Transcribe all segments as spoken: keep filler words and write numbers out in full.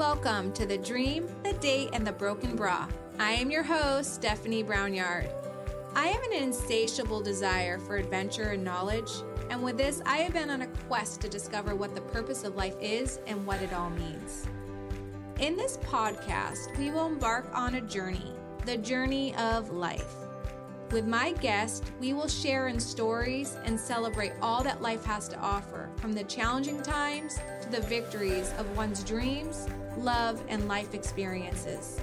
welcome to The Dream, The Date, and The Broken Bra. I am your host, Stephanie Brownyard. I have an insatiable desire for adventure and knowledge, and with this, I have been on a quest to discover what the purpose of life is and what it all means. In this podcast, we will embark on a journey, the journey of life. With my guest, we will share in stories and celebrate all that life has to offer, from the challenging times to the victories of one's dreams, love, and life experiences.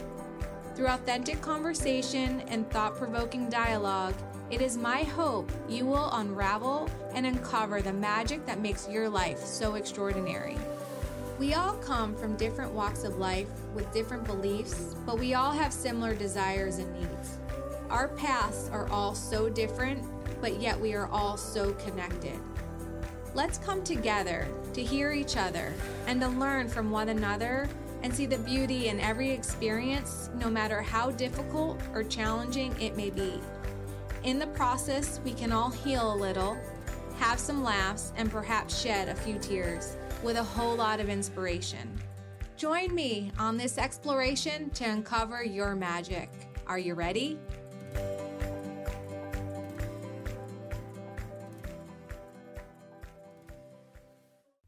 Through authentic conversation and thought-provoking dialogue, it is my hope you will unravel and uncover the magic that makes your life so extraordinary. We all come from different walks of life with different beliefs, but we all have similar desires and needs. Our paths are all so different, but yet we are all so connected. Let's come together to hear each other and to learn from one another and see the beauty in every experience, no matter how difficult or challenging it may be. In the process, we can all heal a little, have some laughs, and perhaps shed a few tears with a whole lot of inspiration. Join me on this exploration to uncover your magic. Are you ready?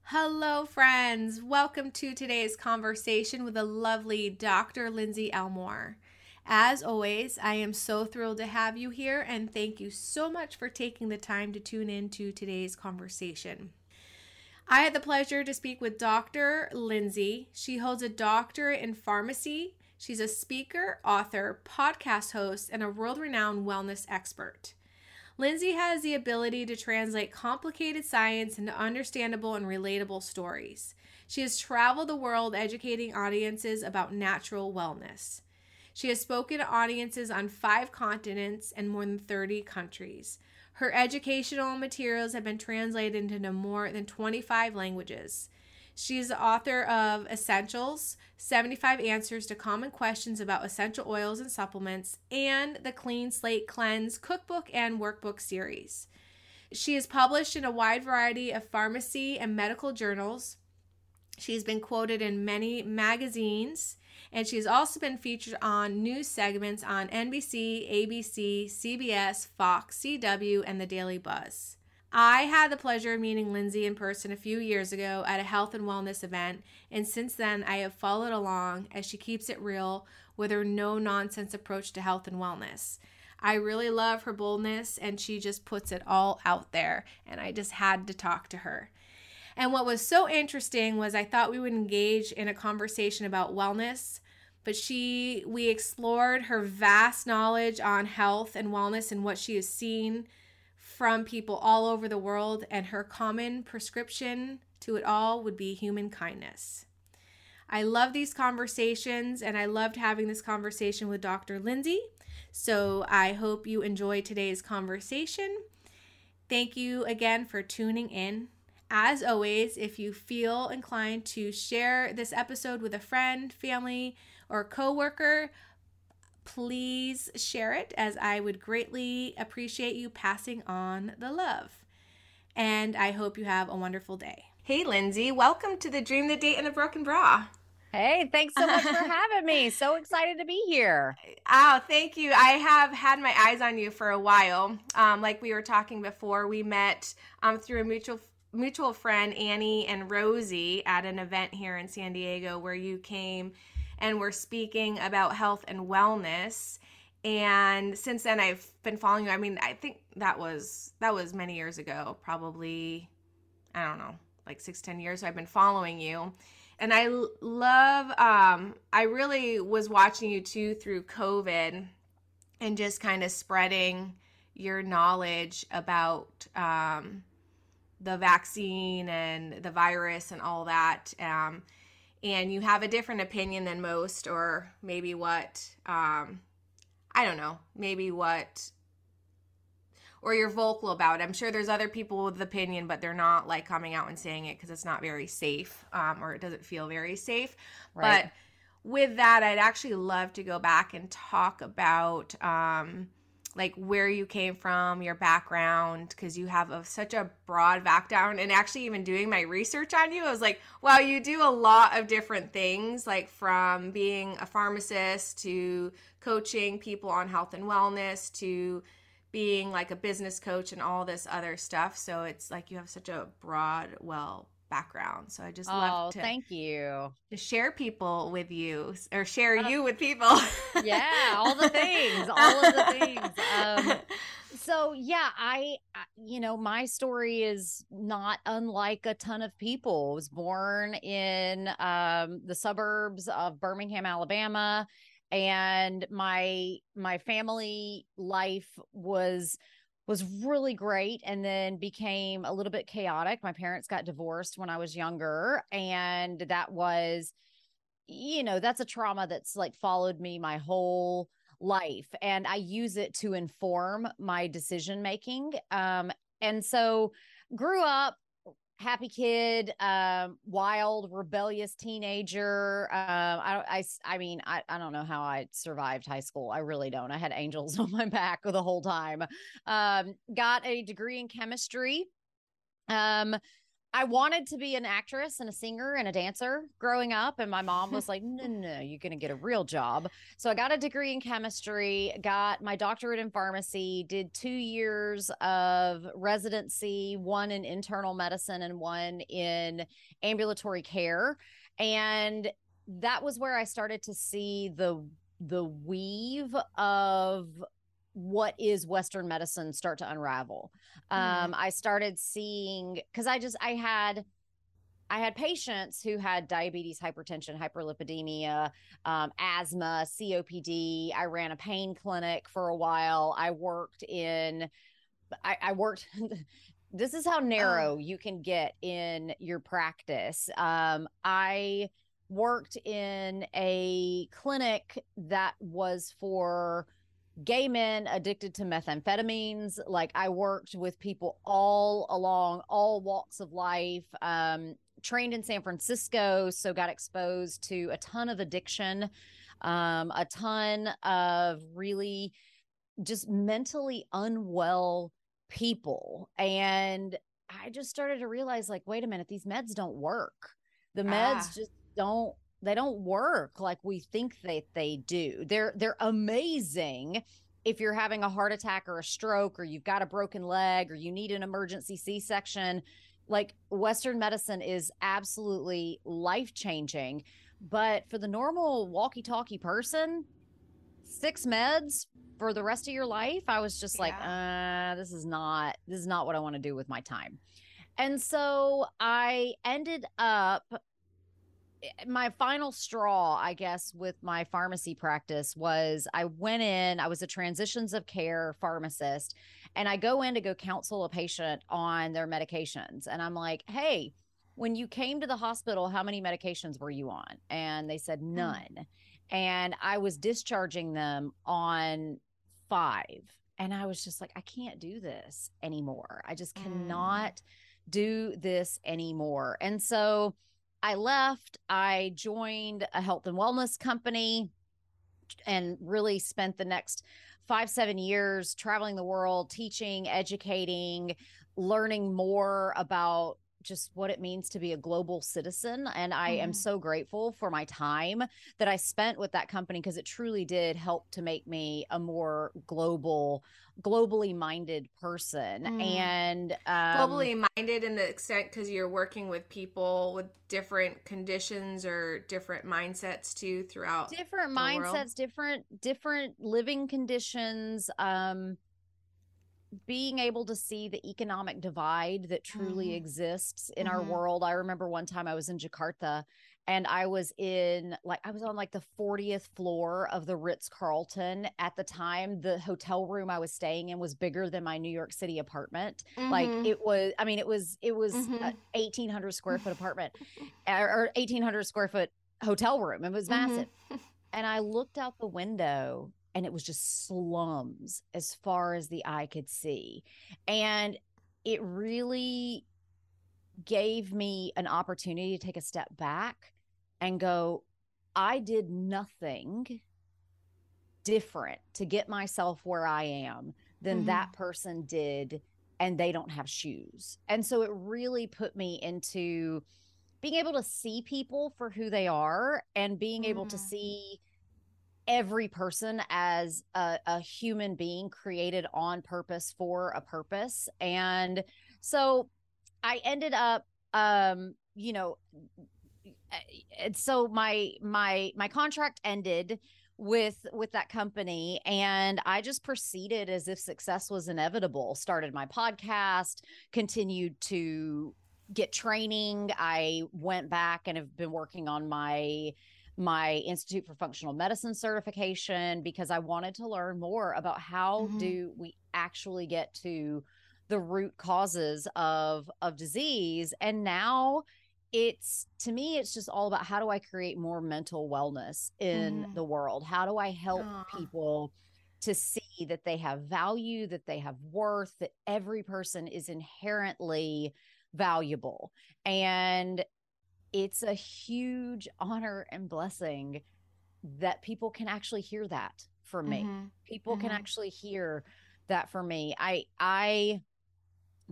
Hello, friends. Welcome to today's conversation with the lovely Doctor Lindsey Elmore. As always, I am so thrilled to have you here, and thank you so much for taking the time to tune in to today's conversation. I had the pleasure to speak with Doctor Lindsey. She holds a doctorate in pharmacy. She's a speaker, author, podcast host, and a world-renowned wellness expert. Lindsey has the ability to translate complicated science into understandable and relatable stories. She has traveled the world educating audiences about natural wellness. She has spoken to audiences on five continents and more than thirty countries. Her educational materials have been translated into more than twenty-five languages. She is the author of Essentials: seventy-five Answers to Common Questions About Essential Oils and Supplements, and the Clean Slate Cleanse Cookbook and Workbook Series. She is published in a wide variety of pharmacy and medical journals. She has been quoted in many magazines, and she has also been featured on news segments on N B C, A B C, C B S, Fox, C W, and The Daily Buzz. I had the pleasure of meeting Lindsey in person a few years ago at a health and wellness event, and since then I have followed along as she keeps it real with her no-nonsense approach to health and wellness. I really love her boldness, and she just puts it all out there, and I just had to talk to her. And what was so interesting was I thought we would engage in a conversation about wellness, but she we explored her vast knowledge on health and wellness and what she has seen from people all over the world, and her common prescription to it all would be human kindness. I love these conversations, and I loved having this conversation with Doctor Lindsey, so I hope you enjoy today's conversation. Thank you again for tuning in. As always, if you feel inclined to share this episode with a friend, family, or coworker, please share it, as I would greatly appreciate you passing on the love. And I hope you have a wonderful day. Hey, Lindsey, welcome to The Dream, The Date, and The Broken Bra. Hey, thanks so much for having me. So excited to be here. Oh, thank you. I have had my eyes on you for a while. Um, like we were talking before, we met um, through a mutual mutual friend, Annie and Rosie, at an event here in San Diego where you came and we're speaking about health and wellness. And since then, I've been following you. I mean, I think that was that was many years ago, probably, I don't know, like six, ten years. So I've been following you. And I love, um, I really was watching you too through COVID and just kind of spreading your knowledge about um, the vaccine and the virus and all that. Um And you have a different opinion than most, or maybe what, um, I don't know, maybe what, or you're vocal about it. I'm sure there's other people with opinion, but they're not like coming out and saying it because it's not very safe, um, or it doesn't feel very safe. Right. But with that, I'd actually love to go back and talk about um, like where you came from, your background, because you have a, such a broad background. And actually even doing my research on you, I was like, wow, you do a lot of different things, like from being a pharmacist to coaching people on health and wellness to being like a business coach and all this other stuff. So it's like you have such a broad, well, background. So I just oh, love to thank you to share people with you or share uh, you with people. Yeah, all the things, all of the things. Um, so yeah, I, you know, my story is not unlike a ton of people. I was born in um, the suburbs of Birmingham, Alabama, and my my family life was. was really great and then became a little bit chaotic. My parents got divorced when I was younger, and that was, you know, that's a trauma that's like followed me my whole life, and I use it to inform my decision making. Um, and so grew up happy kid, um, wild, rebellious teenager. Um, I, I, I mean, I, I don't know how I survived high school. I really don't. I had angels on my back the whole time. Um, got a degree in chemistry. Um, I wanted to be an actress and a singer and a dancer growing up. And my mom was like, no, no, you're going to get a real job. So I got a degree in chemistry, got my doctorate in pharmacy, did two years of residency, one in internal medicine and one in ambulatory care. And that was where I started to see the, the weave of what is Western medicine start to unravel. Um, mm. I started seeing, cause I just, I had, I had patients who had diabetes, hypertension, hyperlipidemia, um, asthma, C O P D. I ran a pain clinic for a while. I worked in, I, I worked, this is how narrow um. you can get in your practice. Um, I worked in a clinic that was for gay men addicted to methamphetamines. Like I worked with people all along, all walks of life, um, trained in San Francisco. So got exposed to a ton of addiction, um, a ton of really just mentally unwell people. And I just started to realize like, wait a minute, these meds don't work. The meds ah. just don't They don't work like we think that they do. They're they're amazing if you're having a heart attack or a stroke or you've got a broken leg or you need an emergency C-section. Like Western medicine is absolutely life-changing. But for the normal walkie-talkie person, six meds for the rest of your life, I was just yeah. like, uh, this is not this is not what I want to do with my time. And so I ended up my final straw, I guess, with my pharmacy practice was I went in, I was a transitions of care pharmacist, and I go in to go counsel a patient on their medications. And I'm like, hey, when you came to the hospital, how many medications were you on? And they said none. And I was discharging them on five. And I was just like, I can't do this anymore. I just cannot mm. do this anymore. And so I left, I joined a health and wellness company and really spent the next five, seven years traveling the world, teaching, educating, learning more about just what it means to be a global citizen. And I mm-hmm. am so grateful for my time that I spent with that company because it truly did help to make me a more global, globally minded person. Mm. And um, globally minded in the extent because you're working with people with different conditions or different mindsets too throughout different the mindsets, world. different, different living conditions. Um, being able to see the economic divide that truly mm. exists in mm-hmm. our world. I remember one time I was in Jakarta and I was in like, I was on like the fortieth floor of the Ritz-Carlton. At the time, the hotel room I was staying in was bigger than my New York City apartment. Mm-hmm. Like it was, I mean, it was, it was mm-hmm. an eighteen hundred square foot apartment or eighteen hundred square foot hotel room. It was massive. Mm-hmm. And I looked out the window and it was just slums as far as the eye could see. And it really gave me an opportunity to take a step back and go, I did nothing different to get myself where I am than mm-hmm. that person did, and they don't have shoes. And so it really put me into being able to see people for who they are and being mm-hmm. able to see every person as a, a human being created on purpose for a purpose. And so I ended up, um, you know, and so my, my, my contract ended with, with that company. And I just proceeded as if success was inevitable, started my podcast, continued to get training. I went back and have been working on my, my Institute for Functional Medicine certification, because I wanted to learn more about how mm-hmm. do we actually get to the root causes of, of disease. And now it's, to me, it's just all about how do I create more mental wellness in mm. the world? How do I help Aww. people to see that they have value, that they have worth, that every person is inherently valuable? And it's a huge honor and blessing that people can actually hear that from me. Mm-hmm. People mm-hmm. can actually hear that from me. I, I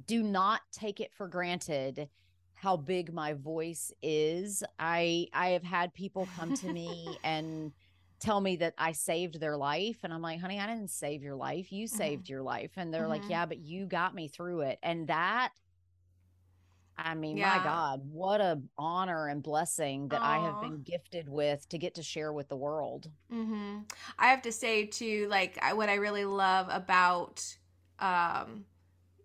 do not take it for granted how big my voice is. I I have had people come to me and tell me that I saved their life. And I'm like, honey, I didn't save your life. You mm-hmm. saved your life. And they're mm-hmm. like, yeah, but you got me through it. And that, I mean, yeah. my God, what a honor and blessing that Aww. I have been gifted with to get to share with the world. Mm-hmm. I have to say too, like I, what I really love about, um,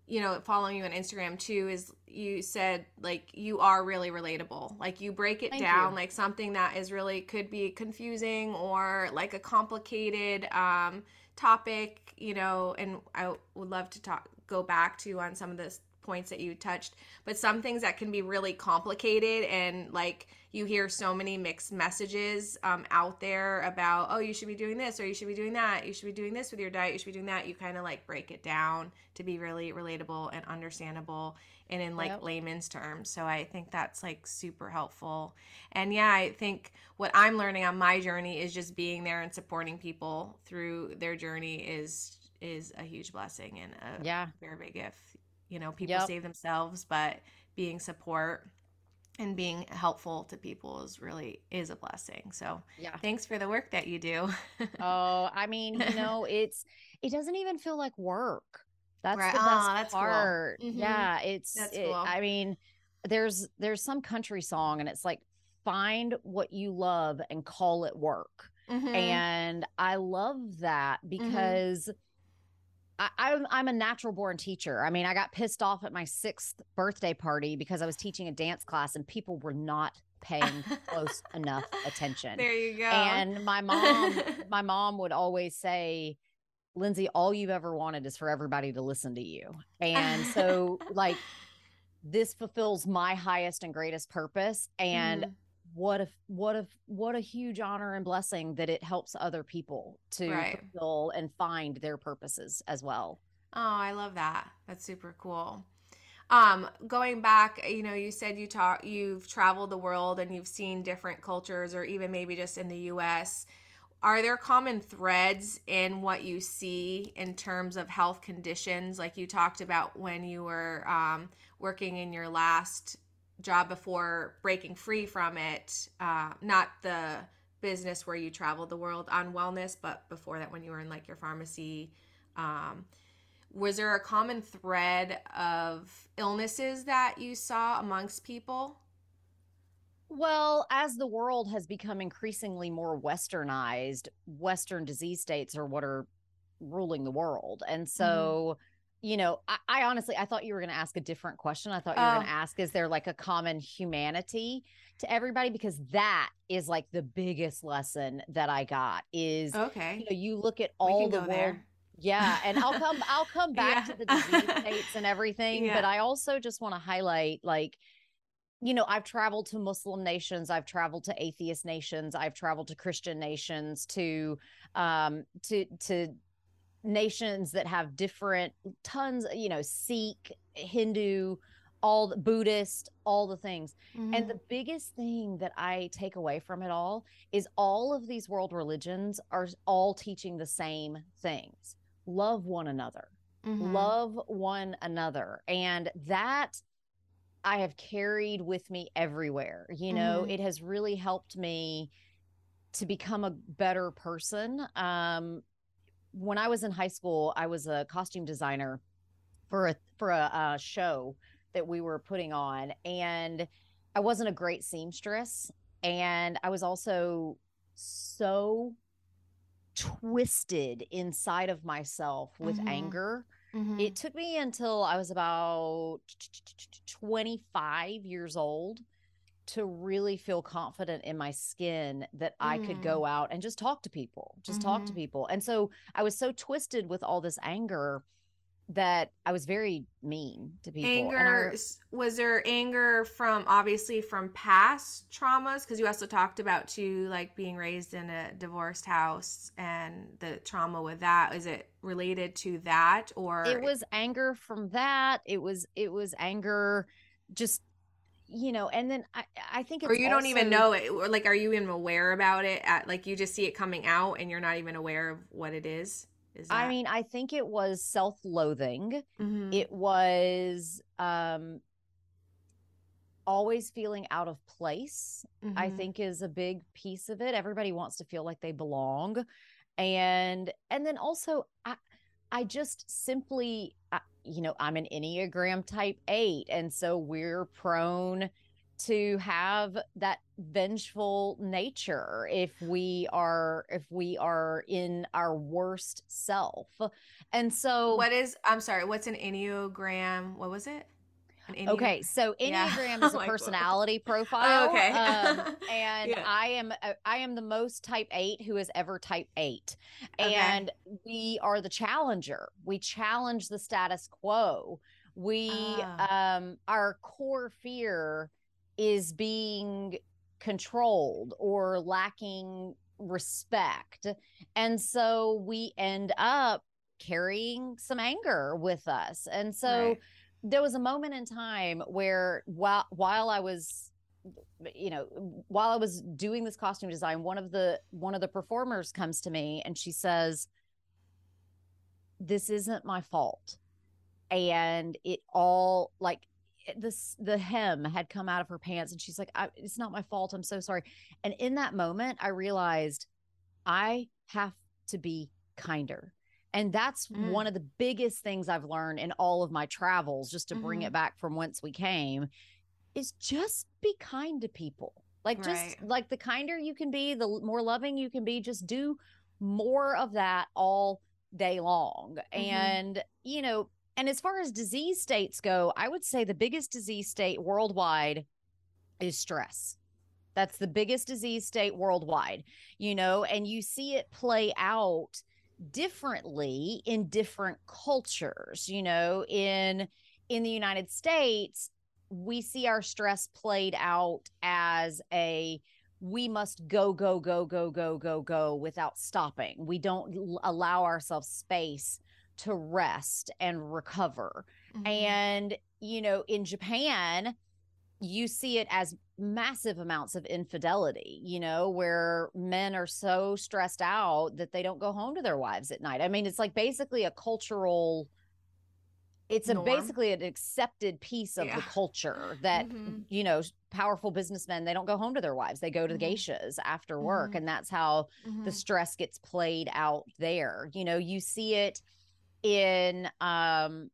you know, following you on Instagram too, is you said like you are really relatable. Like you break it Thank down you. Like something that is really could be confusing or like a complicated um, topic, you know, and I would love to talk, go back to on some of the points that you touched, but some things that can be really complicated and like you hear so many mixed messages um, out there about, oh, you should be doing this or you should be doing that. You should be doing this with your diet. You should be doing that. You kind of like break it down to be really relatable and understandable and in like yep. layman's terms. So I think that's like super helpful. And yeah, I think what I'm learning on my journey is just being there and supporting people through their journey is is a huge blessing and a yeah. very big gift. You know, people yep. save themselves, but being support and being helpful to people is really is a blessing. So yeah. thanks for the work that you do. Oh, I mean, you know, it's, it doesn't even feel like work. That's right. the best oh, that's part. Cool. Mm-hmm. Yeah. It's, that's it, cool. I mean, there's, there's some country song and it's like, find what you love and call it work. Mm-hmm. And I love that because mm-hmm. I, I'm, I'm a natural born teacher. I mean, I got pissed off at my sixth birthday party because I was teaching a dance class and people were not paying close enough attention. There you go. And my mom, my mom would always say, Lindsay, all you've ever wanted is for everybody to listen to you. And so like this fulfills my highest and greatest purpose. And mm. what a, what a, what a huge honor and blessing that it helps other people to right. fulfill and find their purposes as well. Oh, I love that. That's super cool. Um, going back, you know, you said you talk, you've traveled the world and you've seen different cultures or even maybe just in the U S Are there common threads in what you see in terms of health conditions? Like you talked about when you were um, working in your last job before breaking free from it, uh, not the business where you traveled the world on wellness, but before that when you were in like your pharmacy, um, was there a common thread of illnesses that you saw amongst people? Well, as the world has become increasingly more westernized, Western disease states are what are ruling the world. And so mm-hmm. you know, I, I honestly, I thought you were going to ask a different question. I thought you were oh. going to ask, is there like a common humanity to everybody? Because that is like the biggest lesson that I got is, okay. you know, you look at all the world. There. Yeah. And I'll come, I'll come back yeah. to the disease states and everything. Yeah. But I also just want to highlight, like, you know, I've traveled to Muslim nations, I've traveled to atheist nations, I've traveled to Christian nations, to, um, to, to, nations that have different tons, you know, Sikh, Hindu, all the Buddhist, all the things. Mm-hmm. And the biggest thing that I take away from it all is all of these world religions are all teaching the same things. Love one another, mm-hmm. love one another. And that I have carried with me everywhere. You know, mm-hmm. it has really helped me to become a better person. Um, when I was in high school, I was a costume designer for a, for a uh, show that we were putting on, and I wasn't a great seamstress. And I was also so twisted inside of myself with mm-hmm. anger. Mm-hmm. It took me until I was about twenty-five years old to really feel confident in my skin that I mm-hmm. could go out and just talk to people, just mm-hmm. talk to people. And so I was so twisted with all this anger that I was very mean to people. Anger, I, was there anger from obviously from past traumas? Because you also talked about too, like being raised in a divorced house and the trauma with that. Is it related to that, or it was anger from that? It was it was anger, just. You know, and then I, I think it's Or you also, don't even know it, or like, are you even aware about it? At, like, you just see it coming out and you're not even aware of what it is? Is that... I mean, I think it was self-loathing. Mm-hmm. It was um, always feeling out of place, mm-hmm. I think is a big piece of it. Everybody wants to feel like they belong. And, and then also, I, I just simply... I, you know, I'm an Enneagram type eight. And so we're prone to have that vengeful nature if we are, if we are in our worst self. And so what is, I'm sorry, what's an Enneagram? What was it? Enne- okay. So Enneagram yeah. is a oh personality God. profile. Oh, okay. um, and yeah. I am, I am the most type eight who has ever type eight. Okay. And we are the challenger. We challenge the status quo. We, oh. um, our core fear is being controlled or lacking respect. And so we end up carrying some anger with us. And so right. there was a moment in time where while, while I was, you know, while I was doing this costume design, one of the, one of the performers comes to me and she says, this isn't my fault. And it all like this, the hem had come out of her pants and she's like, I, it's not my fault. I'm so sorry. And in that moment, I realized I have to be kinder. And that's mm. one of the biggest things I've learned in all of my travels, just to bring mm. it back from whence we came, is just be kind to people. Like right. just like the kinder you can be, the more loving you can be, just do more of that all day long. Mm-hmm. And, you know, and as far as disease states go, I would say the biggest disease state worldwide is stress. That's the biggest disease state worldwide, you know, and you see it play out differently in different cultures. You know, in in the United States, we see our stress played out as a we must go go go go go go go without stopping. We don't allow ourselves space to rest and recover. Mm-hmm. And you know, in Japan, you see it as massive amounts of infidelity, you know, where men are so stressed out that they don't go home to their wives at night. I mean, it's like basically a cultural, it's a, basically an accepted piece of yeah. the culture that, mm-hmm. you know, powerful businessmen, they don't go home to their wives. They go to mm-hmm. the geishas after work. Mm-hmm. And that's how mm-hmm. the stress gets played out there. You know, you see it in, um,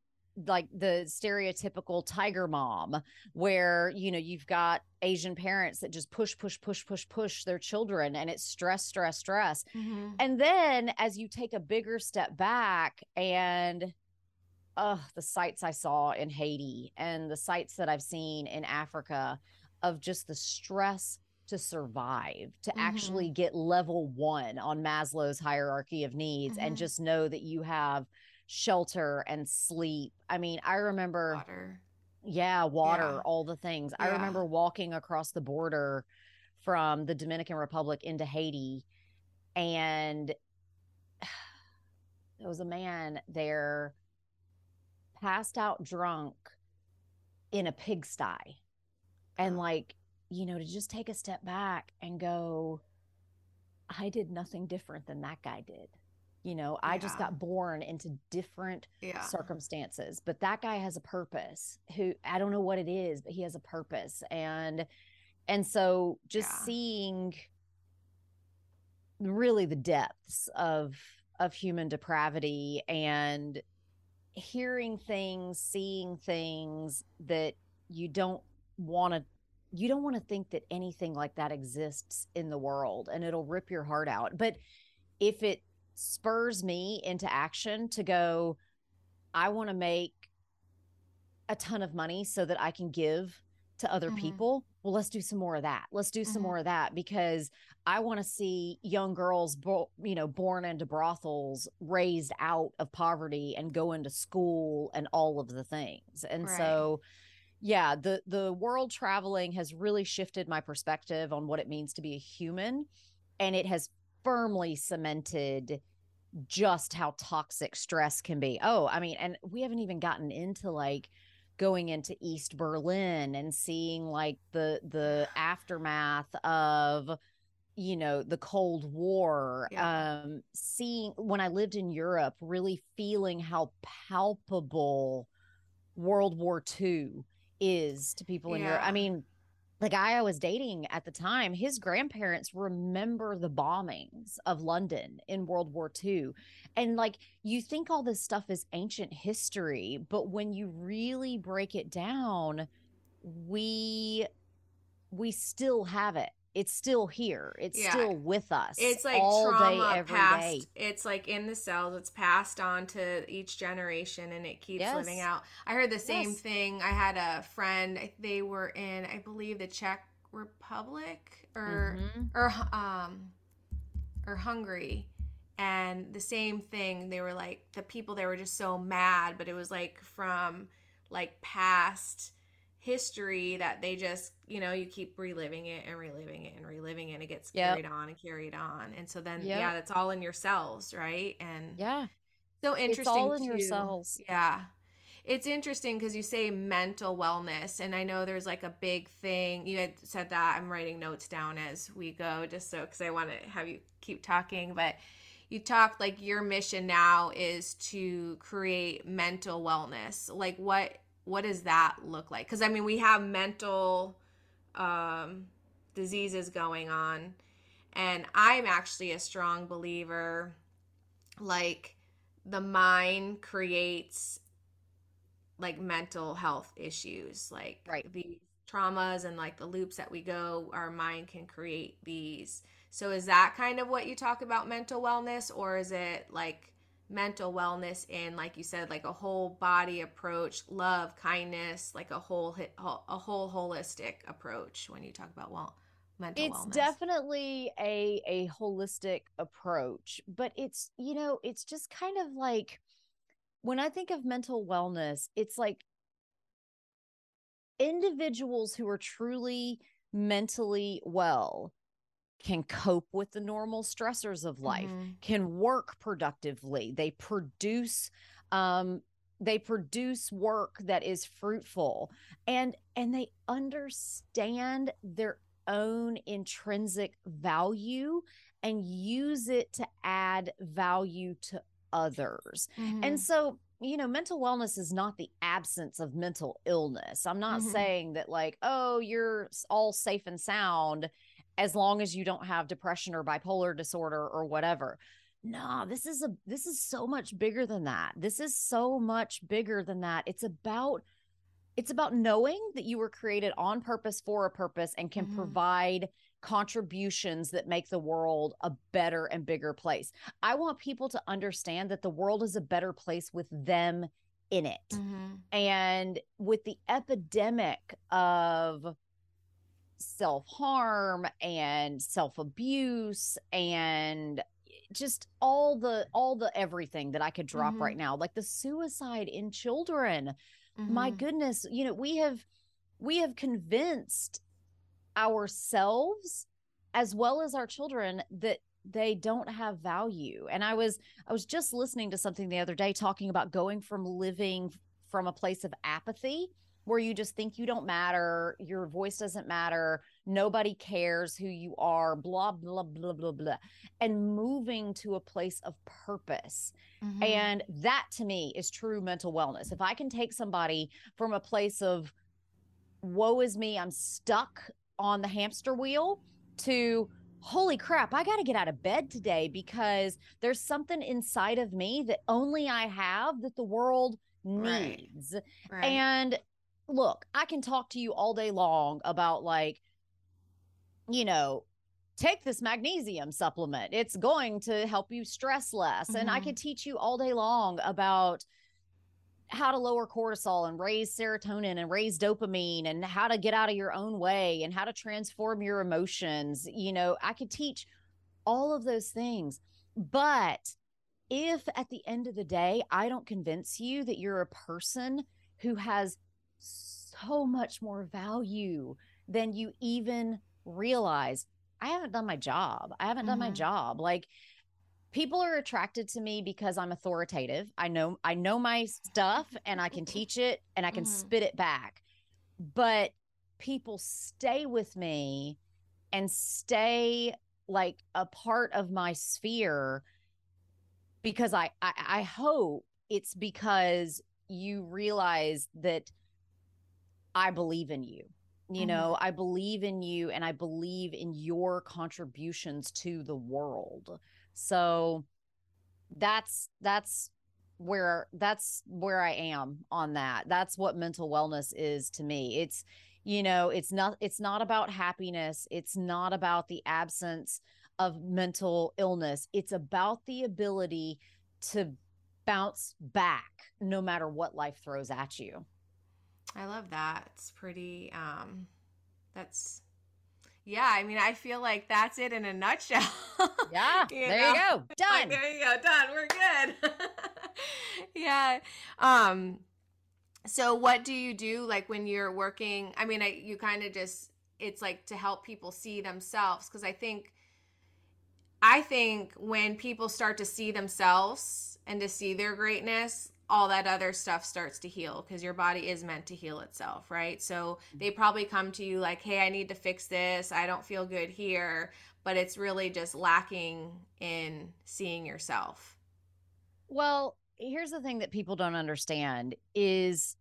like the stereotypical tiger mom where, you know, you've got Asian parents that just push, push, push, push, push their children, and it's stress, stress, stress. Mm-hmm. And then as you take a bigger step back and, oh, the sights I saw in Haiti and the sights that I've seen in Africa of just the stress to survive, to mm-hmm. actually get level one on Maslow's hierarchy of needs mm-hmm. and just know that you have shelter and sleep. I mean, I remember water. Yeah, water, yeah. all the things. Yeah. I remember walking across the border from the Dominican Republic into Haiti, and there was a man there passed out drunk in a pigsty. And like, you know, to just take a step back and go, I did nothing different than that guy did. You know, I yeah. just got born into different yeah. circumstances, but that guy has a purpose who, I don't know what it is, but he has a purpose. And, and so just yeah. seeing really the depths of, of human depravity and hearing things, seeing things that you don't want to, you don't want to think that anything like that exists in the world, and it'll rip your heart out. But if it spurs me into action to go, I want to make a ton of money so that I can give to other mm-hmm. people. Well, let's do some more of that. Let's do some mm-hmm. more of that, because I want to see young girls, bo- you know, born into brothels, raised out of poverty and go into school and all of the things. And right. so, yeah, the, the world traveling has really shifted my perspective on what it means to be a human. And it has firmly cemented just how toxic stress can be. Oh, I mean, and we haven't even gotten into like going into East Berlin and seeing like the, the aftermath of, you know, the Cold War, yeah. um, seeing when I lived in Europe, really feeling how palpable World War Two is to people in yeah. Europe. I mean, the guy I was dating at the time, his grandparents remember the bombings of London in World War Two. And like, you think all this stuff is ancient history, but when you really break it down, we we still have it. It's still here. It's yeah. still with us. It's like all trauma day, every passed, day. It's like in the cells. It's passed on to each generation, and it keeps yes. living out. I heard the same yes. thing. I had a friend. They were in, I believe, the Czech Republic or mm-hmm. or um or Hungary, and the same thing. They were like, the people there were just so mad, but it was like from like past history that they just, you know, you keep reliving it and reliving it and reliving it, and it gets yep. carried on and carried on. And so then yep. yeah, that's all in your cells, right? And yeah, so interesting. It's all in too. your cells. Yeah. It's interesting because you say mental wellness, and I know there's like a big thing. You had said that. I'm writing notes down as we go, just so, because I want to have you keep talking. But you talked like your mission now is to create mental wellness. Like what What does that look like? Because, I mean, we have mental um, diseases going on. And I'm actually a strong believer, like, the mind creates, like, mental health issues. Like, right. the traumas and, like, the loops that we go, our mind can create these. So is that kind of what you talk about, mental wellness? Or is it, like, mental wellness in, like you said, like a whole body approach, love, kindness, like a whole a whole holistic approach when you talk about well mental it's wellness? It's definitely a a holistic approach, but it's, you know, it's just kind of like, when I think of mental wellness, it's like individuals who are truly mentally well can cope with the normal stressors of life, mm-hmm. can work productively. They produce, um, they produce work that is fruitful, and, and they understand their own intrinsic value and use it to add value to others. Mm-hmm. And so, you know, mental wellness is not the absence of mental illness. I'm not mm-hmm. saying that like, oh, you're all safe and sound as long as you don't have depression or bipolar disorder or whatever. No, this is a, this is so much bigger than that. This is so much bigger than that. It's about, it's about knowing that you were created on purpose for a purpose and can mm-hmm. provide contributions that make the world a better and bigger place. I want people to understand that the world is a better place with them in it. Mm-hmm. And with the epidemic of self-harm and self-abuse and just all the all the everything that I could drop mm-hmm. right now, like the suicide in children, mm-hmm. my goodness, you know, we have we have convinced ourselves as well as our children that they don't have value. And I was I was just listening to something the other day talking about going from living from a place of apathy, where you just think you don't matter, your voice doesn't matter, nobody cares who you are, blah, blah, blah, blah, blah, and moving to a place of purpose. Mm-hmm. And that to me is true mental wellness. If I can take somebody from a place of woe is me, I'm stuck on the hamster wheel to holy crap, I got to get out of bed today because there's something inside of me that only I have that the world needs. Right. Right. And look, I can talk to you all day long about like, you know, take this magnesium supplement. It's going to help you stress less. Mm-hmm. And I could teach you all day long about how to lower cortisol and raise serotonin and raise dopamine and how to get out of your own way and how to transform your emotions. You know, I could teach all of those things. But if at the end of the day, I don't convince you that you're a person who has so much more value than you even realize, I haven't done my job. I haven't mm-hmm. done my job. Like, people are attracted to me because I'm authoritative. I know I know my stuff and I can teach it and I can mm-hmm. spit it back. But people stay with me and stay like a part of my sphere because I, I, I hope it's because you realize that I believe in you. You know, mm-hmm. I believe in you and I believe in your contributions to the world. So that's that's where that's where I am on that. That's what mental wellness is to me. It's, you know, it's not it's not about happiness. It's not about the absence of mental illness. It's about the ability to bounce back no matter what life throws at you. I love that. It's pretty um that's yeah, I mean, I feel like that's it in a nutshell. Yeah, you there know? you go. Done. Like, there you go. Done. We're good. Yeah. Um. So what do you do like when you're working? I mean, I, you kind of just, it's like to help people see themselves. Because I think, I think when people start to see themselves and to see their greatness, all that other stuff starts to heal because your body is meant to heal itself, right? So they probably come to you like, hey, I need to fix this. I don't feel good here. But it's really just lacking in seeing yourself. Well, here's the thing that people don't understand is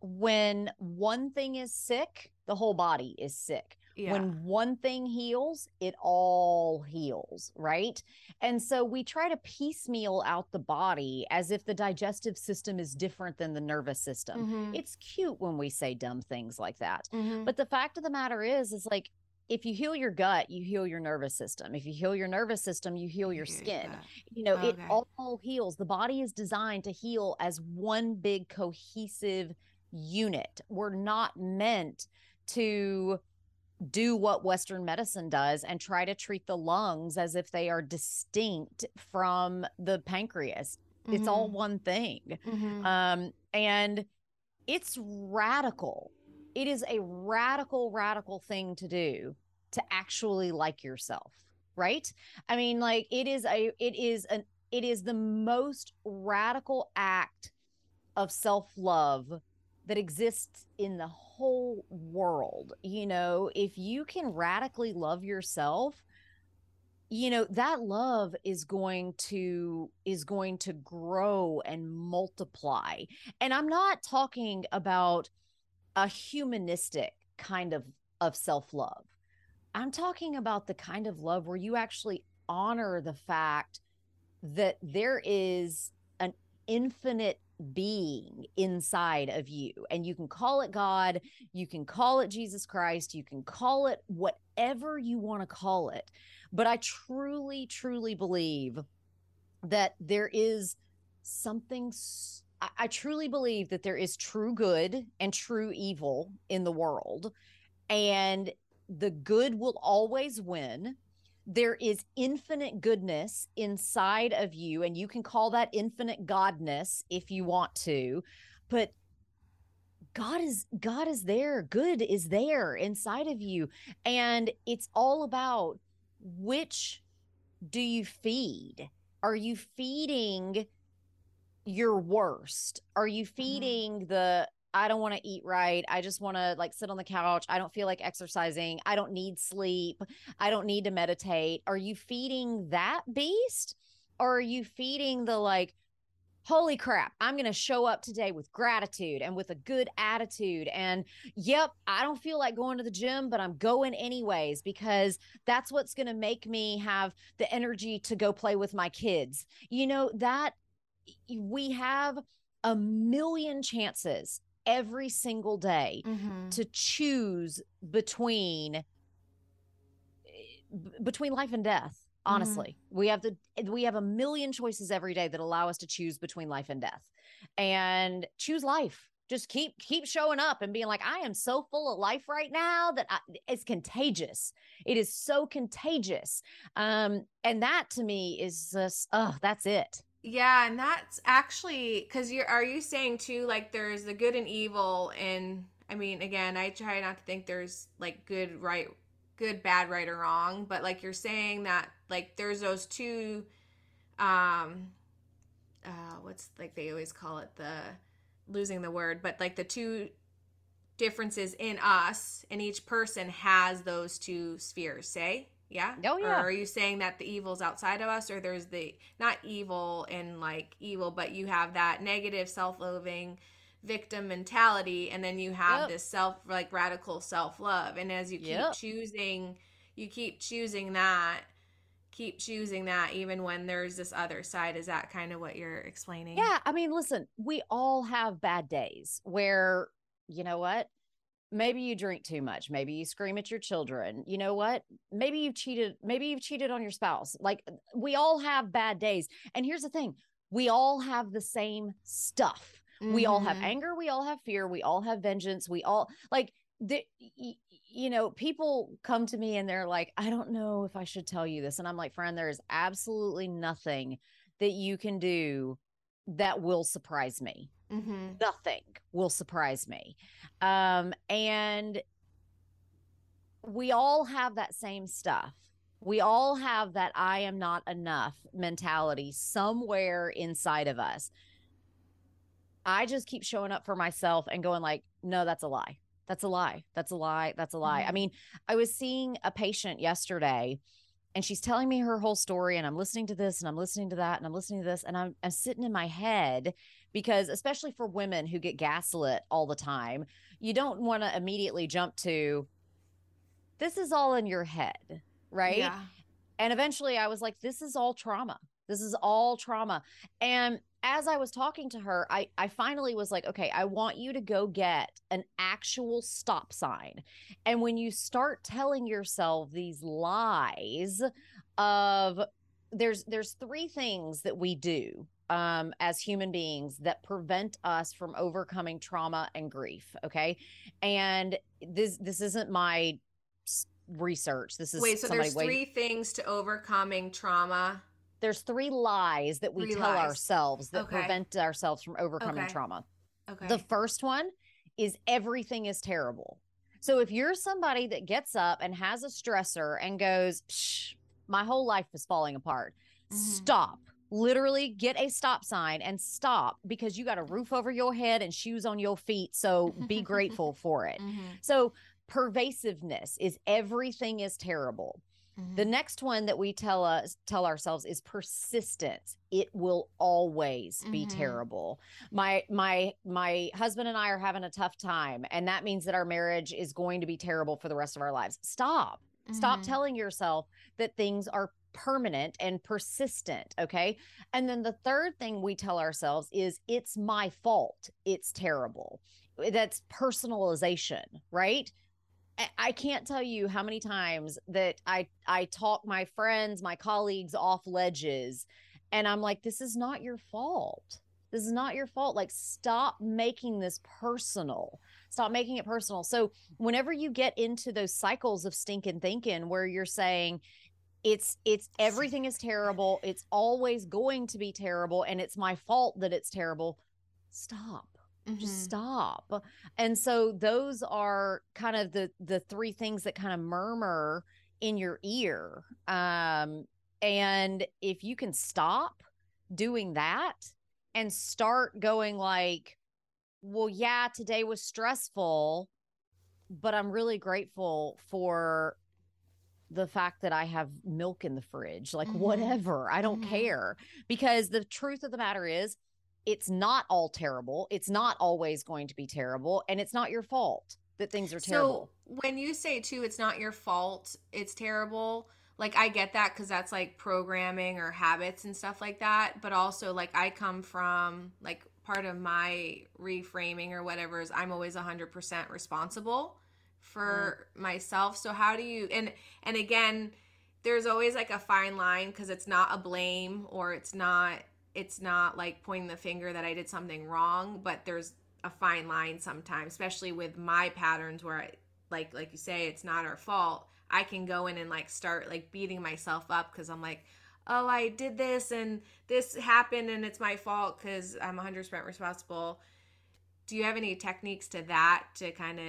when one thing is sick, the whole body is sick. Yeah. When one thing heals, it all heals, right? And so we try to piecemeal out the body as if the digestive system is different than the nervous system. Mm-hmm. It's cute when we say dumb things like that. Mm-hmm. But the fact of the matter is, is like, if you heal your gut, you heal your nervous system. If you heal your nervous system, you heal your skin. You know, okay. It all heals. The body is designed to heal as one big cohesive unit. We're not meant to do what Western medicine does and try to treat the lungs as if they are distinct from the pancreas. Mm-hmm. It's all one thing. Mm-hmm. Um, and it's radical. It is a radical, radical thing to do to actually like yourself, right? I mean, like it is a, it is an, it is the most radical act of self-love that exists in the whole world. You know, if you can radically love yourself, you know, that love is going to, is going to grow and multiply. And I'm not talking about a humanistic kind of, of self-love. I'm talking about the kind of love where you actually honor the fact that there is an infinite being inside of you. And you can call it God, you can call it Jesus Christ, you can call it whatever you want to call it. But I truly, truly believe that there is something so I truly believe that there is true good and true evil in the world, and the good will always win. There is infinite goodness inside of you, and you can call that infinite godness if you want to, but God is, God is there. Good is there inside of you. And it's all about which do you feed? Are you feeding your worst? Are you feeding mm-hmm. the I don't want to eat right. I just want to like sit on the couch. I don't feel like exercising. I don't need sleep. I don't need to meditate. Are you feeding that beast? Or are you feeding the like, holy crap, I'm going to show up today with gratitude and with a good attitude. And yep, I don't feel like going to the gym, but I'm going anyways, because that's what's going to make me have the energy to go play with my kids. You know, that we have a million chances every single day mm-hmm. to choose between, between life and death. Honestly, mm-hmm. we have the we have a million choices every day that allow us to choose between life and death, and choose life. Just keep keep showing up and being like, I am so full of life right now that I, it's contagious. It is so contagious, um, and that to me is just, oh, that's it. Yeah, and that's actually because you're. Are you saying too, like there's the good and evil, and I mean, again, I try not to think there's like good, right. good, bad, right, or wrong, but like you're saying that like there's those two um uh what's like they always call it the losing the word but like the two differences in us, and each person has those two spheres, say yeah oh yeah or are you saying that the evil's outside of us, or there's the not evil and like evil, but you have that negative self-loathing victim mentality, and then you have yep. this self like radical self-love, and as you keep yep. choosing you keep choosing that keep choosing that even when there's this other side. Is that kind of what you're explaining? Yeah, I mean, listen, we all have bad days where, you know what, maybe you drink too much, maybe you scream at your children, you know what, maybe you've cheated maybe you've cheated on your spouse. Like, we all have bad days, and here's the thing, we all have the same stuff. We all have anger. We all have fear. We all have vengeance. We all like the, you know, people come to me and they're like, I don't know if I should tell you this. And I'm like, friend, there is absolutely nothing that you can do that will surprise me. Mm-hmm. Nothing will surprise me. Um, and we all have that same stuff. We all have that I am not enough mentality somewhere inside of us. I just keep showing up for myself and going like, no, that's a lie. That's a lie. That's a lie. That's a lie. Mm-hmm. I mean, I was seeing a patient yesterday and she's telling me her whole story, and I'm listening to this and I'm listening to that and I'm listening to this, and I'm, I'm sitting in my head, because especially for women who get gaslit all the time, you don't want to immediately jump to, this is all in your head, right? Yeah. And eventually I was like, this is all trauma. This is all trauma. And as I was talking to her, I, I finally was like, okay, I want you to go get an actual stop sign. And when you start telling yourself these lies of there's, there's three things that we do um, as human beings that prevent us from overcoming trauma and grief. Okay. And this, this isn't my research. This is Wait, so there's waiting. three things to overcoming trauma. There's three lies that we three tell lies. ourselves that okay. prevent ourselves from overcoming okay. trauma. Okay. The first one is everything is terrible. So if you're somebody that gets up and has a stressor and goes, psh, my whole life is falling apart. Mm-hmm. Stop. Literally get a stop sign and stop, because you got a roof over your head and shoes on your feet. So be grateful for it. Mm-hmm. So pervasiveness is everything is terrible. The next one that we tell us, tell ourselves is persistence. It will always be mm-hmm. terrible. My, my, my husband and I are having a tough time, and that means that our marriage is going to be terrible for the rest of our lives. Stop. Mm-hmm. Stop telling yourself that things are permanent and persistent. Okay. And then the third thing we tell ourselves is it's my fault. It's terrible. That's personalization, right? I can't tell you how many times that I, I talk my friends, my colleagues off ledges, and I'm like, this is not your fault. This is not your fault. Like, stop making this personal. Stop making it personal. So whenever you get into those cycles of stinking thinking where you're saying it's, it's everything is terrible, it's always going to be terrible, and it's my fault that it's terrible, stop. Just stop. And so those are kind of the the three things that kind of murmur in your ear. Um, and if you can stop doing that and start going like, well, yeah, today was stressful, but I'm really grateful for the fact that I have milk in the fridge, like mm-hmm. whatever, I don't mm-hmm. care. Because the truth of the matter is, it's not all terrible. It's not always going to be terrible. And it's not your fault that things are terrible. So when you say too, it's not your fault, it's terrible. Like, I get that, because that's like programming or habits and stuff like that. But also, like, I come from, like, part of my reframing or whatever is I'm always one hundred percent responsible for mm. myself. So how do you, and, and again, there's always like a fine line, because it's not a blame, or it's not, it's not like pointing the finger that I did something wrong, but there's a fine line sometimes, especially with my patterns where I, like, like you say, it's not our fault. I can go in and like start like beating myself up, because I'm like, oh, I did this and this happened and it's my fault because I'm one hundred percent responsible. Do you have any techniques to that, to kind of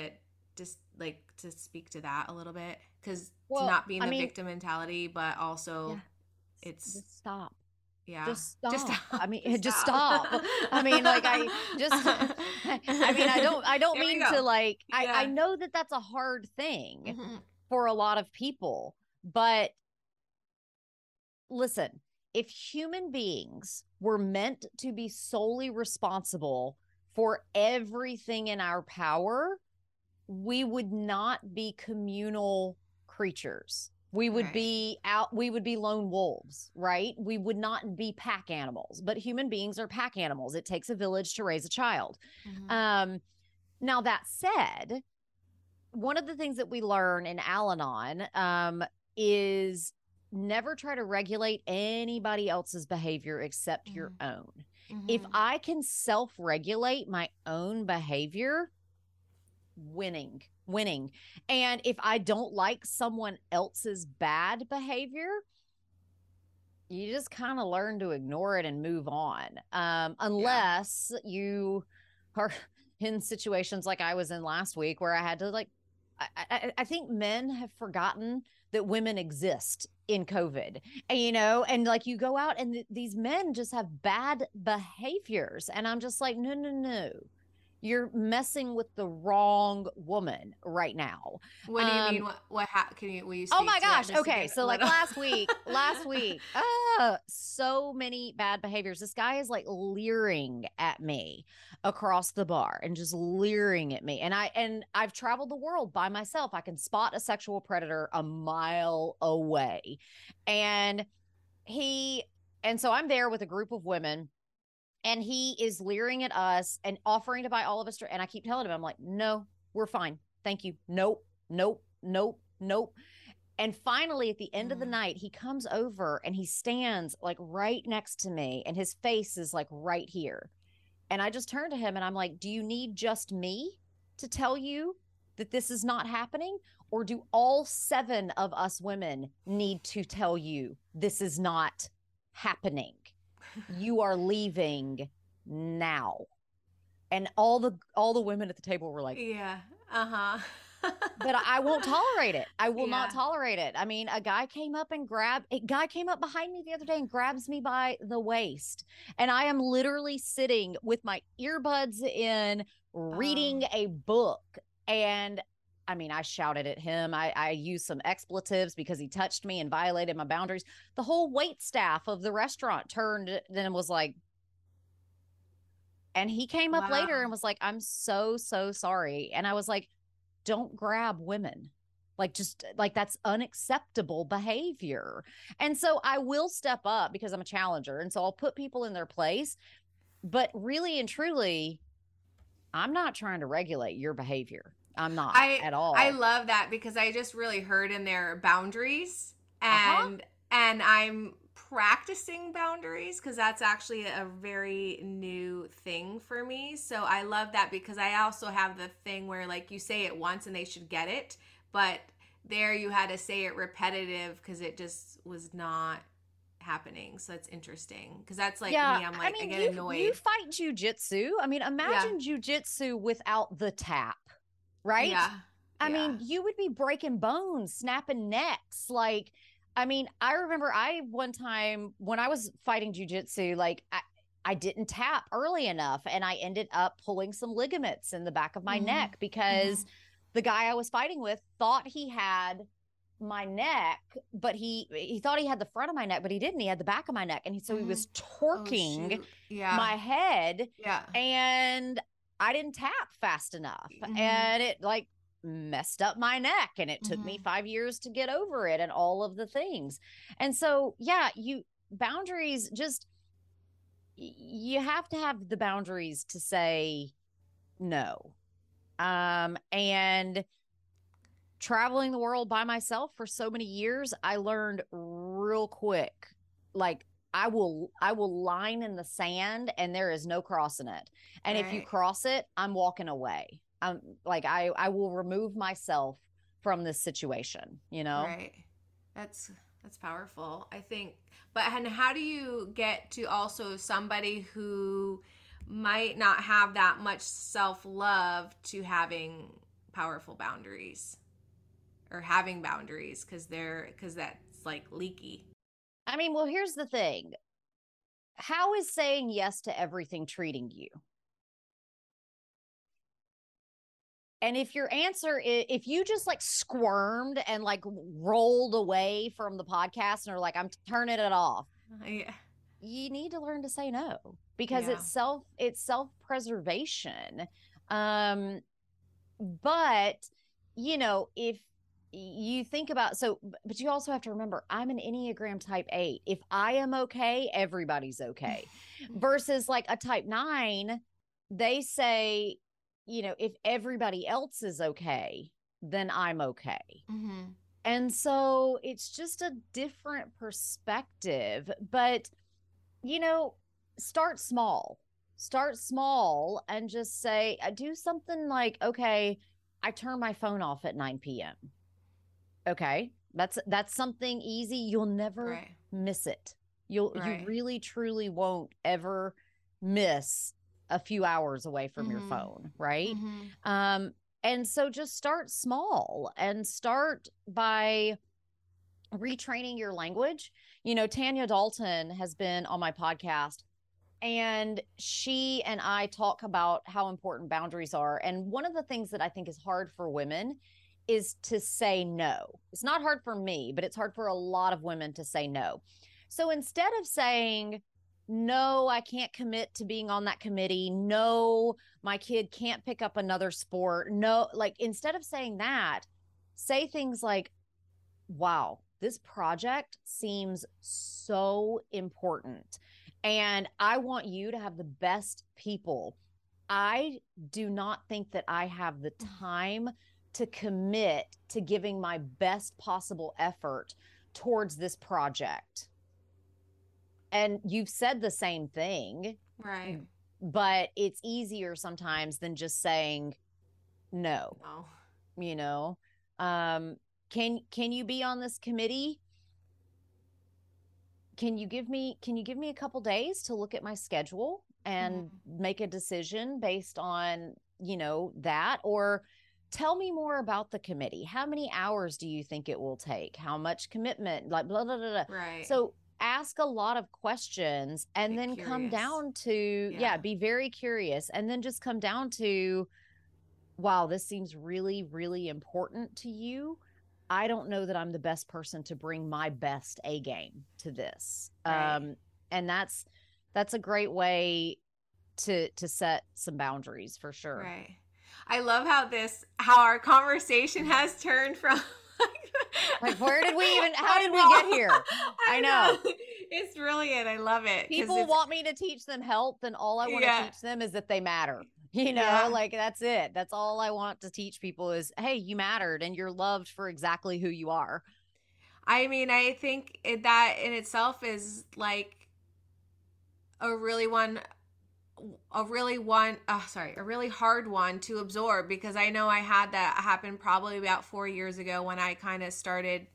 just like to speak to that a little bit? Because well, it's not being I the mean, victim mentality, but also yeah, it's just stop. Yeah. Just stop. Just stop. I mean, just, just stop. stop. I mean, like I just, I mean, I don't, I don't Here mean to like, I, yeah. I know that that's a hard thing. Mm-hmm. For a lot of people. But listen, if human beings were meant to be solely responsible for everything in our power, we would not be communal creatures. We would right. be out, we would be lone wolves, right? We would not be pack animals, but human beings are pack animals. It takes a village to raise a child. Mm-hmm. Um, now that said, one of the things that we learn in Al-Anon um, is never try to regulate anybody else's behavior except mm-hmm. your own. Mm-hmm. If I can self-regulate my own behavior, winning, winning. And if I don't like someone else's bad behavior, you just kind of learn to ignore it and move on. Um, unless yeah. you are in situations like I was in last week, where I had to like, I, I, I think men have forgotten that women exist in COVID, and, you know, and like you go out and th- these men just have bad behaviors. And I'm just like, no, no, no, you're messing with the wrong woman right now. What do you um, mean? What, what ha- can you, will you speak Oh my gosh. Okay. So like last week, last week, uh, so many bad behaviors. This guy is like leering at me across the bar and just leering at me. And I, and I've traveled the world by myself. I can spot a sexual predator a mile away. And he, and so I'm there with a group of women, and he is leering at us and offering to buy all of us. And I keep telling him, I'm like, no, we're fine. Thank you. Nope, nope, nope, nope. And finally, at the end mm. of the night, he comes over and he stands like right next to me, and his face is like right here. And I just turn to him and I'm like, do you need just me to tell you that this is not happening? Or do all seven of us women need to tell you this is not happening? You are leaving now. And all the all the women at the table were like, yeah, uh-huh. But I won't tolerate it. I will yeah. not tolerate it. I mean, a guy came up and grabbed, a guy came up behind me the other day and grabs me by the waist. And I am literally sitting with my earbuds in, reading oh. a book. And I mean, I shouted at him. I, I used some expletives because he touched me and violated my boundaries. The whole wait staff of the restaurant turned then was like, and he came up wow. later and was like, I'm so, so sorry. And I was like, don't grab women. Like, just like, that's unacceptable behavior. And so I will step up because I'm a challenger. And so I'll put people in their place, but really and truly, I'm not trying to regulate your behavior. I'm not I, at all. I love that, because I just really heard in their boundaries, and uh-huh. and I'm practicing boundaries, because that's actually a very new thing for me. So I love that, because I also have the thing where like you say it once and they should get it, but there you had to say it repetitive because it just was not happening. So that's interesting, because that's like yeah, me. I'm like, I, mean, I get you, annoyed. You fight jujitsu. I mean, imagine yeah. jujitsu without the tap. Right? Yeah. I yeah. mean, you would be breaking bones, snapping necks. Like, I mean, I remember I, one time when I was fighting jujitsu, like I, I didn't tap early enough, and I ended up pulling some ligaments in the back of my mm-hmm. neck because yeah. the guy I was fighting with thought he had my neck, but he he thought he had the front of my neck, but he didn't. He had the back of my neck, and he, so he was torquing oh, yeah. my head, yeah. and I didn't tap fast enough, mm-hmm. and it like messed up my neck, and it took mm-hmm. me five years to get over it, and all of the things. And so, yeah, you boundaries just. You have to have the boundaries to say no. Um, and traveling the world by myself for so many years, I learned real quick, like I will, I will line in the sand and there is no crossing it. And right. if you cross it, I'm walking away. I'm like, I, I will remove myself from this situation, you know? Right. That's That's powerful, I think. But and how do you get to also somebody who might not have that much self-love to having powerful boundaries or having boundaries because they're because that's like leaky? I mean, well, here's the thing. How is saying yes to everything treating you? And if your answer is, if you just like squirmed and like rolled away from the podcast and are like, I'm turning it off, yeah. you need to learn to say no, because yeah. it's self, it's self-preservation. Um, but, you know, if you think about, so, but you also have to remember, I'm an Enneagram type eight. If I am okay, everybody's okay. Versus like a type nine, they say, you know, if everybody else is okay, then I'm okay. Mm-hmm. And so it's just a different perspective, but, you know, start small, start small and just say, do something like, okay, I turn my phone off at nine p m Okay. That's, that's something easy. You'll never right. miss it. You'll, right. you really, truly won't ever miss a few hours away from mm-hmm. your phone, right? Mm-hmm. Um, and so just start small and start by retraining your language. You know, Tanya Dalton has been on my podcast, and she and I talk about how important boundaries are. And one of the things that I think is hard for women is to say no. It's not hard for me, but it's hard for a lot of women to say no. So instead of saying, no, I can't commit to being on that committee. No, my kid can't pick up another sport. No, like instead of saying that, say things like, wow, this project seems so important, and I want you to have the best people. I do not think that I have the time to commit to giving my best possible effort towards this project. And you've said the same thing, right? But it's easier sometimes than just saying no. Oh. You know, um, can can you be on this committee? Can you give me can you give me a couple days to look at my schedule and mm-hmm. make a decision based on, you know, that? Or tell me more about the committee. How many hours do you think it will take? How much commitment? Like blah blah blah. blah. Right. So. Ask a lot of questions and be then curious. Come down to, yeah. yeah, be very curious. And then just come down to, wow, this seems really, really important to you. I don't know that I'm the best person to bring my best A game to this. Right. Um, and that's, that's a great way to, to set some boundaries for sure. Right. I love how this, how our conversation has turned from like, where did we even, how did we get here? I know. It's brilliant. I love it. People want me to teach them health, and all I want yeah. to teach them is that they matter. You know, yeah. like that's it. That's all I want to teach people is, hey, you mattered and you're loved for exactly who you are. I mean, I think that in itself is like a really one, a really one, oh, sorry, a really hard one to absorb, because I know I had that happen probably about four years ago when I kind of started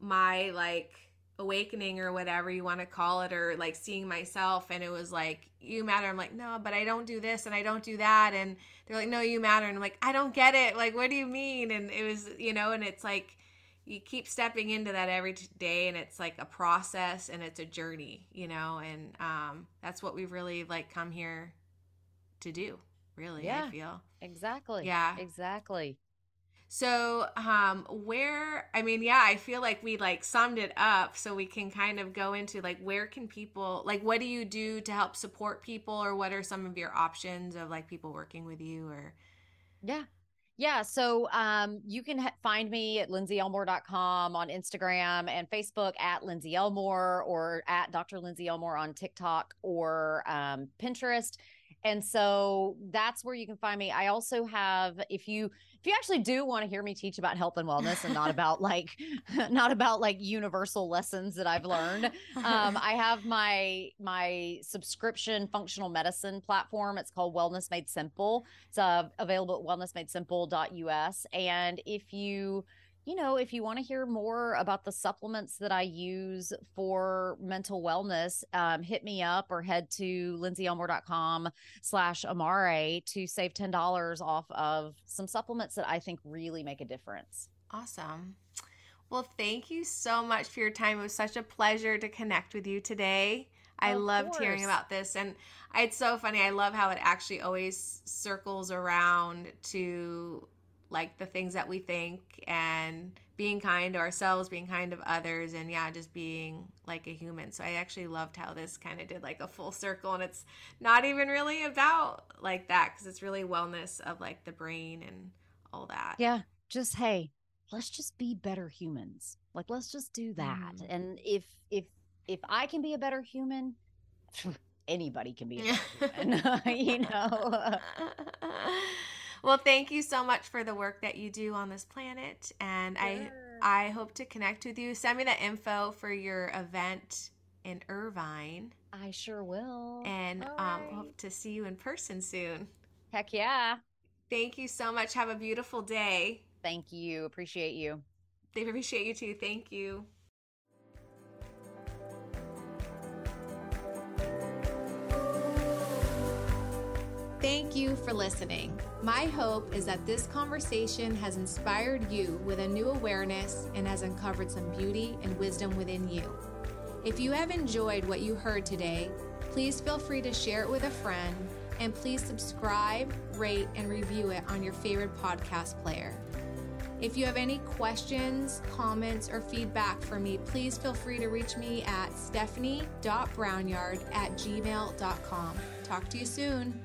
my like awakening or whatever you want to call it, or like seeing myself, and it was like, you matter. I'm like, no, but I don't do this and I don't do that. And they're like, no, you matter. And I'm like, I don't get it. Like, what do you mean? And it was, you know, and it's like, you keep stepping into that every day, and it's like a process and it's a journey, you know, and um, that's what we really like come here to do, really, yeah, I feel. Exactly. Yeah. Exactly. So um, where, I mean, yeah, I feel like we like summed it up, so we can kind of go into like, where can people, like, what do you do to help support people, or what are some of your options of like people working with you, or? Yeah. Yeah. So um, you can ha- find me at lindsey elmore dot com, on Instagram and Facebook at Lindsey Elmore, or at Doctor Lindsey Elmore on TikTok or um, Pinterest. And so that's where you can find me. I also have, if you, if you actually do want to hear me teach about health and wellness and not about like, not about like universal lessons that I've learned, um, I have my, my subscription functional medicine platform. It's called Wellness Made Simple. It's uh, available at wellness made simple dot U S. And if you, you know, if you want to hear more about the supplements that I use for mental wellness, um, hit me up or head to lindsey elmore dot com slash amare to save ten dollars off of some supplements that I think really make a difference. Awesome. Well, thank you so much for your time. It was such a pleasure to connect with you today. I loved hearing about this, and it's so funny. I love how it actually always circles around to like the things that we think, and being kind to ourselves, being kind to others, and yeah, just being like a human. So I actually loved how this kind of did like a full circle, and it's not even really about like that, because it's really wellness of like the brain and all that. Yeah. Just, hey, let's just be better humans. Like, let's just do that. Mm. And if, if, if I can be a better human, anybody can be a better human, you know? Well, thank you so much for the work that you do on this planet. And sure. I I hope to connect with you. Send me the info for your event in Irvine. I sure will. And um, hope to see you in person soon. Heck yeah. Thank you so much. Have a beautiful day. Thank you. Appreciate you. They appreciate you too. Thank you. Thank you for listening. My hope is that this conversation has inspired you with a new awareness and has uncovered some beauty and wisdom within you. If you have enjoyed what you heard today, please feel free to share it with a friend, and please subscribe, rate, and review it on your favorite podcast player. If you have any questions, comments, or feedback for me, please feel free to reach me at stephanie dot brownyard at gmail dot com. Talk to you soon.